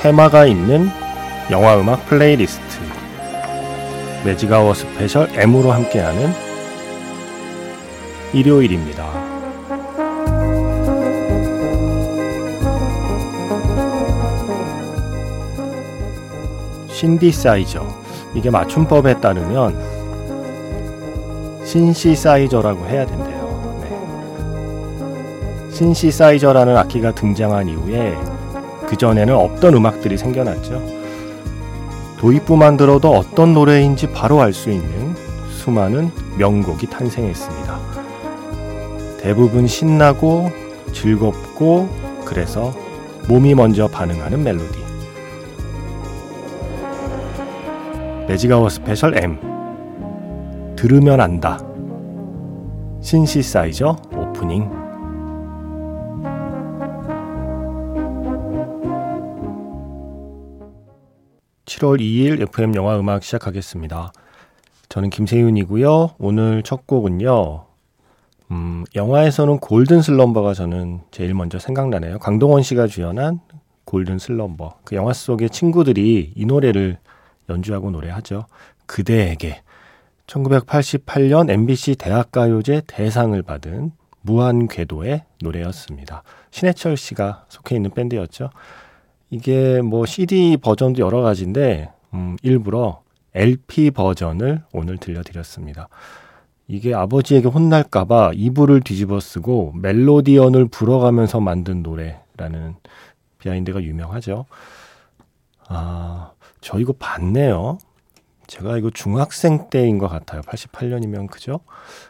테마가 있는 영화음악 플레이리스트 매직아워 스페셜 M으로 함께하는 일요일입니다. 신디사이저, 이게 맞춤법에 따르면 신시사이저라고 해야 된대요. 네. 신시사이저라는 악기가 등장한 이후에 그전에는 없던 음악들이 생겨났죠. 도입부만 들어도 어떤 노래인지 바로 알 수 있는 수많은 명곡이 탄생했습니다. 대부분 신나고 즐겁고 그래서 몸이 먼저 반응하는 멜로디. 매직아워 스페셜 M, 들으면 안다. 신시사이저 오프닝. 네, 7월 2일 FM영화음악 시작하겠습니다. 저는 김세윤이고요. 오늘 첫 곡은요, 영화에서는 골든 슬럼버가 저는 제일 먼저 생각나네요. 강동원 씨가 주연한 골든 슬럼버. 그 영화 속의 친구들이 이 노래를 연주하고 노래하죠. 그대에게. 1988년 MBC 대학가요제 대상을 받은 무한궤도의 노래였습니다. 신해철 씨가 속해 있는 밴드였죠. 이게 뭐 CD 버전도 여러 가지인데 일부러 LP 버전을 오늘 들려드렸습니다. 이게 아버지에게 혼날까봐 이불을 뒤집어 쓰고 멜로디언을 불어가면서 만든 노래라는 비하인드가 유명하죠. 아, 저 이거 봤네요. 제가 이거 중학생 때인 것 같아요. 88년이면 그죠?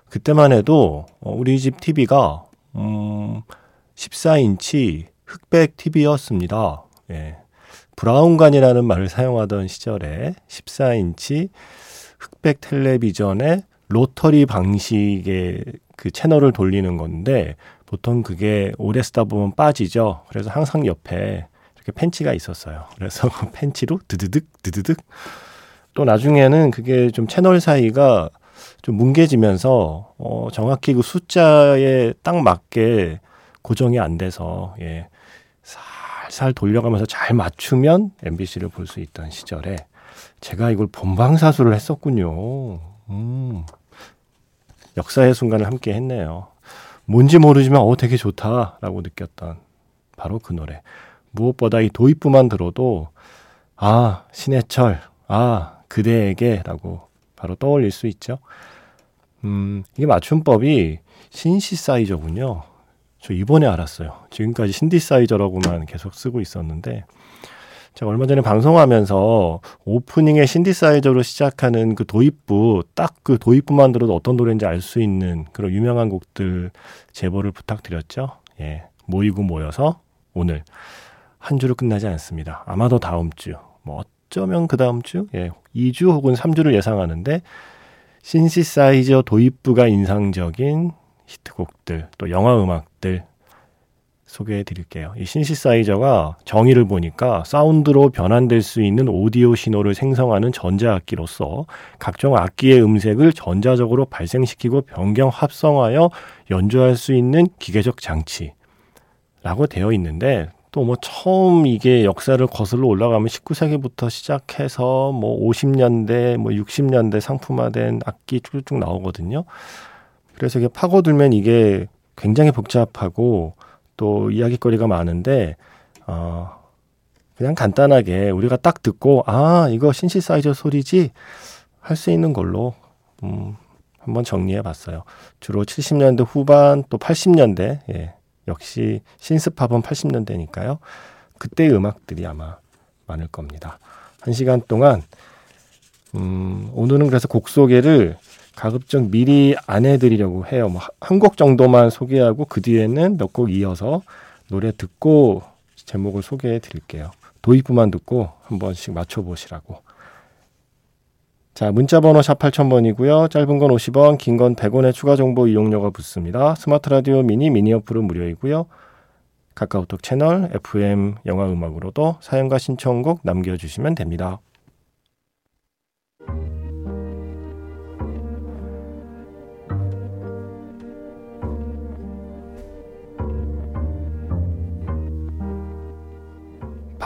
그때만 해도 우리 집 TV가 14인치 흑백 TV였습니다. 예, 브라운관이라는 말을 사용하던 시절에 14인치 흑백 텔레비전에 로터리 방식의 그 채널을 돌리는 건데, 보통 그게 오래 쓰다 보면 빠지죠. 그래서 항상 옆에 이렇게 펜치가 있었어요. 그래서 펜치로 드드득 드드득. 또 나중에는 그게 좀 채널 사이가 좀 뭉개지면서 정확히 그 숫자에 딱 맞게 고정이 안 돼서 예, 살살 돌려가면서 잘 맞추면 MBC를 볼 수 있던 시절에 제가 이걸 본방사수를 했었군요. 역사의 순간을 함께 했네요. 뭔지 모르지만 되게 좋다라고 느꼈던 바로 그 노래. 무엇보다 이 도입부만 들어도 아, 신해철, 아, 그대에게 라고 바로 떠올릴 수 있죠. 이게 맞춤법이 신시사이저군요. 저 이번에 알았어요. 지금까지 신디사이저라고만 계속 쓰고 있었는데, 제가 얼마 전에 방송하면서 오프닝에 신디사이저로 시작하는 그 도입부, 딱 그 도입부만 들어도 어떤 노래인지 알 수 있는 그런 유명한 곡들 제보를 부탁드렸죠. 예, 모이고 모여서 오늘 한 주로 끝나지 않습니다. 아마도 다음 주, 뭐 어쩌면 그 다음 주, 예, 2주 혹은 3주를 예상하는데, 신시사이저 도입부가 인상적인 히트곡들, 또 영화음악들 소개해드릴게요. 이 신시사이저가 정의를 보니까 사운드로 변환될 수 있는 오디오 신호를 생성하는 전자악기로서 각종 악기의 음색을 전자적으로 발생시키고 변경 합성하여 연주할 수 있는 기계적 장치라고 되어 있는데, 또 뭐 처음 이게 역사를 거슬러 올라가면 19세기부터 시작해서 뭐 50년대, 뭐 60년대 상품화된 악기 쭉쭉 나오거든요. 그래서 이게 파고들면 이게 굉장히 복잡하고 또 이야기거리가 많은데, 그냥 간단하게 우리가 딱 듣고 아, 이거 신시사이저 소리지 할 수 있는 걸로 한번 정리해봤어요. 주로 70년대 후반 또 80년대, 예, 역시 신스팝은 80년대니까요. 그때의 음악들이 아마 많을 겁니다. 한 시간 동안 오늘은 그래서 곡 소개를 가급적 미리 안 해드리려고 해요. 뭐 한 곡 정도만 소개하고 그 뒤에는 몇 곡 이어서 노래 듣고 제목을 소개해드릴게요. 도입부만 듣고 한 번씩 맞춰보시라고. 자, 문자번호 샵 8000번이고요. 짧은 건 50원, 긴 건 100원의 추가 정보 이용료가 붙습니다. 스마트 라디오 미니 어플은 무료이고요. 카카오톡 채널 FM 영화음악으로도 사연과 신청곡 남겨주시면 됩니다.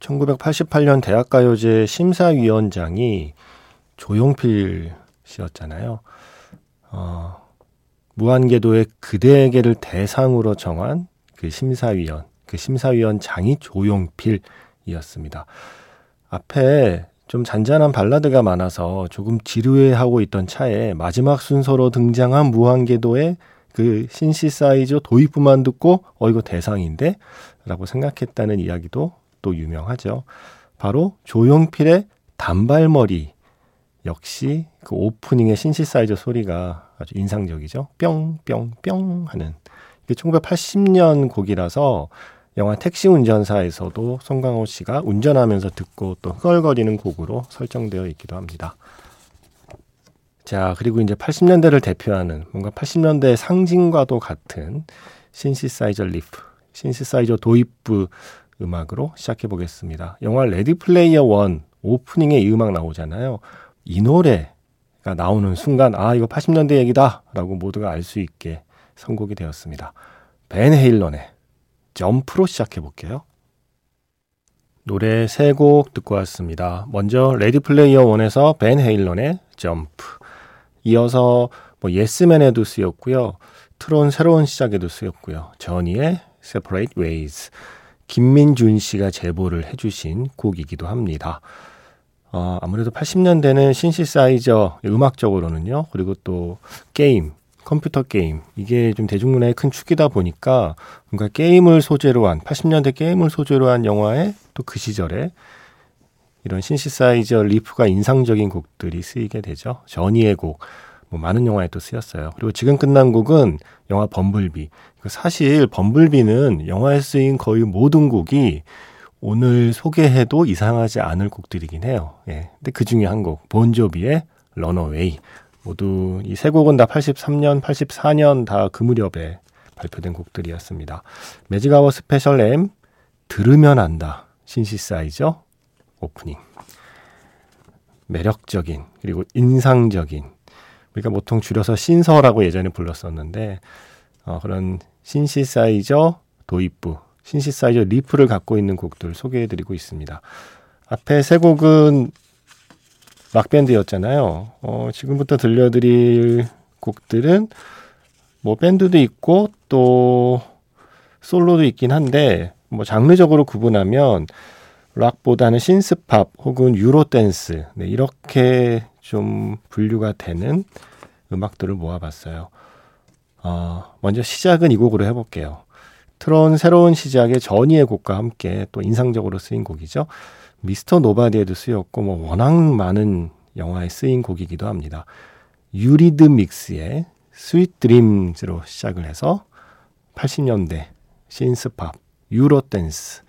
(1988년) 대학가요제 심사위원장이 조용필 씨였잖아요. 무한궤도의 그대에게를 대상으로 정한 그 심사위원장이 조용필이었습니다. 앞에 좀 잔잔한 발라드가 많아서 조금 지루해하고 있던 차에 마지막 순서로 등장한 무한궤도의 그 신시사이저 도입부만 듣고 이거 대상인데? 라고 생각했다는 이야기도 또 유명하죠. 바로 조용필의 단발머리 역시 그 오프닝의 신시사이저 소리가 아주 인상적이죠. 뿅뿅뿅 하는. 이게 1980년 곡이라서 영화 택시 운전사에서도 송강호 씨가 운전하면서 듣고 또 흥얼거리는 곡으로 설정되어 있기도 합니다. 자, 그리고 이제 80년대를 대표하는 뭔가 80년대의 상징과도 같은 신시사이저 리프, 신시사이저 도입부 음악으로 시작해 보겠습니다. 영화 레디 플레이어 원 오프닝에 이 음악 나오잖아요. 이 노래가 나오는 순간 이거 80년대 얘기다 라고 모두가 알 수 있게 선곡이 되었습니다. 벤 헤일런의 점프로 시작해 볼게요. 노래 3곡 듣고 왔습니다. 먼저 레디 플레이어 원에서 벤 헤일런의 점프, 이어서 예스맨에도 쓰였고요, 트론 새로운 시작에도 쓰였고요, 저니의 Separate Ways, 김민준 씨가 제보를 해주신 곡이기도 합니다. 아무래도 80년대는 신시사이저 음악적으로는요, 그리고 또 게임, 컴퓨터 게임, 이게 좀 대중문화의 큰 축이다 보니까 뭔가 게임을 소재로 한, 80년대 게임을 소재로 한 영화에 또 그 시절에 이런 신시사이저 리프가 인상적인 곡들이 쓰이게 되죠. 저니의 곡, 많은 영화에 또 쓰였어요. 그리고 지금 끝난 곡은 영화 범블비. 사실 범블비는 영화에 쓰인 거의 모든 곡이 오늘 소개해도 이상하지 않을 곡들이긴 해요. 예. 근데 그 중에 한 곡, 본조비의 런어웨이. 모두 이 세 곡은 다 83년, 84년 다 그 무렵에 발표된 곡들이었습니다. 매직아워 스페셜 M, 들으면 안다. 신시사이저 오프닝. 매력적인, 그리고 인상적인, 그러니까 보통 줄여서 신서라고 예전에 불렀었는데, 그런 신시사이저 도입부, 신시사이저 리프를 갖고 있는 곡들 소개해드리고 있습니다. 앞에 세 곡은 락밴드였잖아요. 지금부터 들려드릴 곡들은 밴드도 있고 또 솔로도 있긴 한데, 장르적으로 구분하면 락보다는 신스팝 혹은 유로댄스, 네, 이렇게 좀 분류가 되는 음악들을 모아봤어요. 먼저 시작은 이 곡으로 해볼게요. 트론 새로운 시작의 저니의 곡과 함께 또 인상적으로 쓰인 곡이죠. 미스터 노바디에도 쓰였고 워낙 많은 영화에 쓰인 곡이기도 합니다. 유리드믹스의 스윗 드림즈로 시작을 해서 80년대 신스팝, 유로댄스,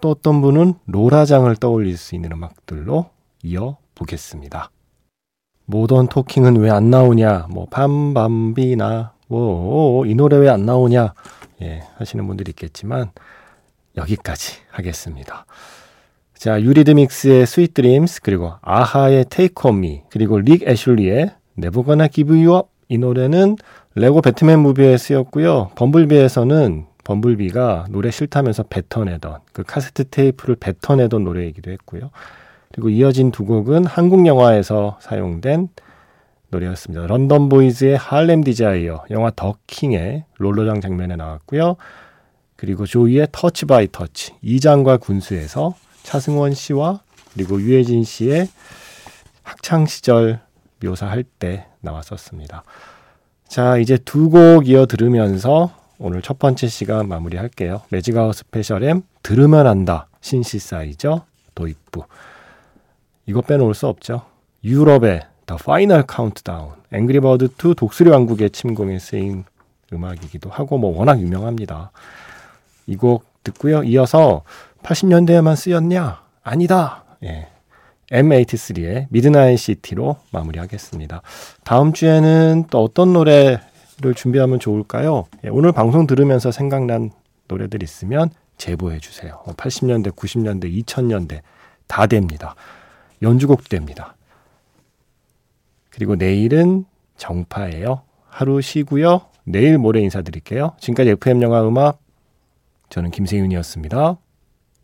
또 어떤 분은 로라장을 떠올릴 수 있는 음악들로 이어보겠습니다. 모던 토킹은 왜 안 나오냐, 밤밤비나 이 노래 왜 안 나오냐, 예, 하시는 분들이 있겠지만 여기까지 하겠습니다. 자, 유리드믹스의 스윗 드림스, 그리고 아하의 테이크 온 미, 그리고 릭 애슐리의 Never Gonna Give You Up, 이 노래는 레고 배트맨 무비에 쓰였고요. 범블비에서는 범블비가 노래 싫다면서 뱉어내던 그 카세트 테이프를 뱉어내던 노래이기도 했고요. 그리고 이어진 두 곡은 한국 영화에서 사용된 노래였습니다. 런던보이즈의 할렘 디자이어, 영화 더킹의 롤러장 장면에 나왔고요. 그리고 조이의 터치 바이 터치, 이장과 군수에서 차승원 씨와 그리고 유해진 씨의 학창시절 묘사할 때 나왔었습니다. 자, 이제 두 곡 이어 들으면서 오늘 첫 번째 시간 마무리할게요. 매직아워 스페셜 M 들으면 안다 신시사이저 도입부. 이거 빼놓을 수 없죠. 유럽의 The Final Countdown, 앵그리버드 2 독수리 왕국의 침공에 쓰인 음악이기도 하고 뭐 워낙 유명합니다. 이 곡 듣고요. 이어서 80년대에만 쓰였냐? 아니다. 예. M83의 미드나잇 시티로 마무리하겠습니다. 다음 주에는 또 어떤 노래를 준비하면 좋을까요? 예, 오늘 방송 들으면서 생각난 노래들 있으면 제보해 주세요. 80년대, 90년대, 2000년대 다 됩니다. 연주곡 됩니다. 그리고 내일은 정파예요. 하루 쉬고요. 내일 모레 인사드릴게요. 지금까지 FM영화음악, 저는 김세윤이었습니다.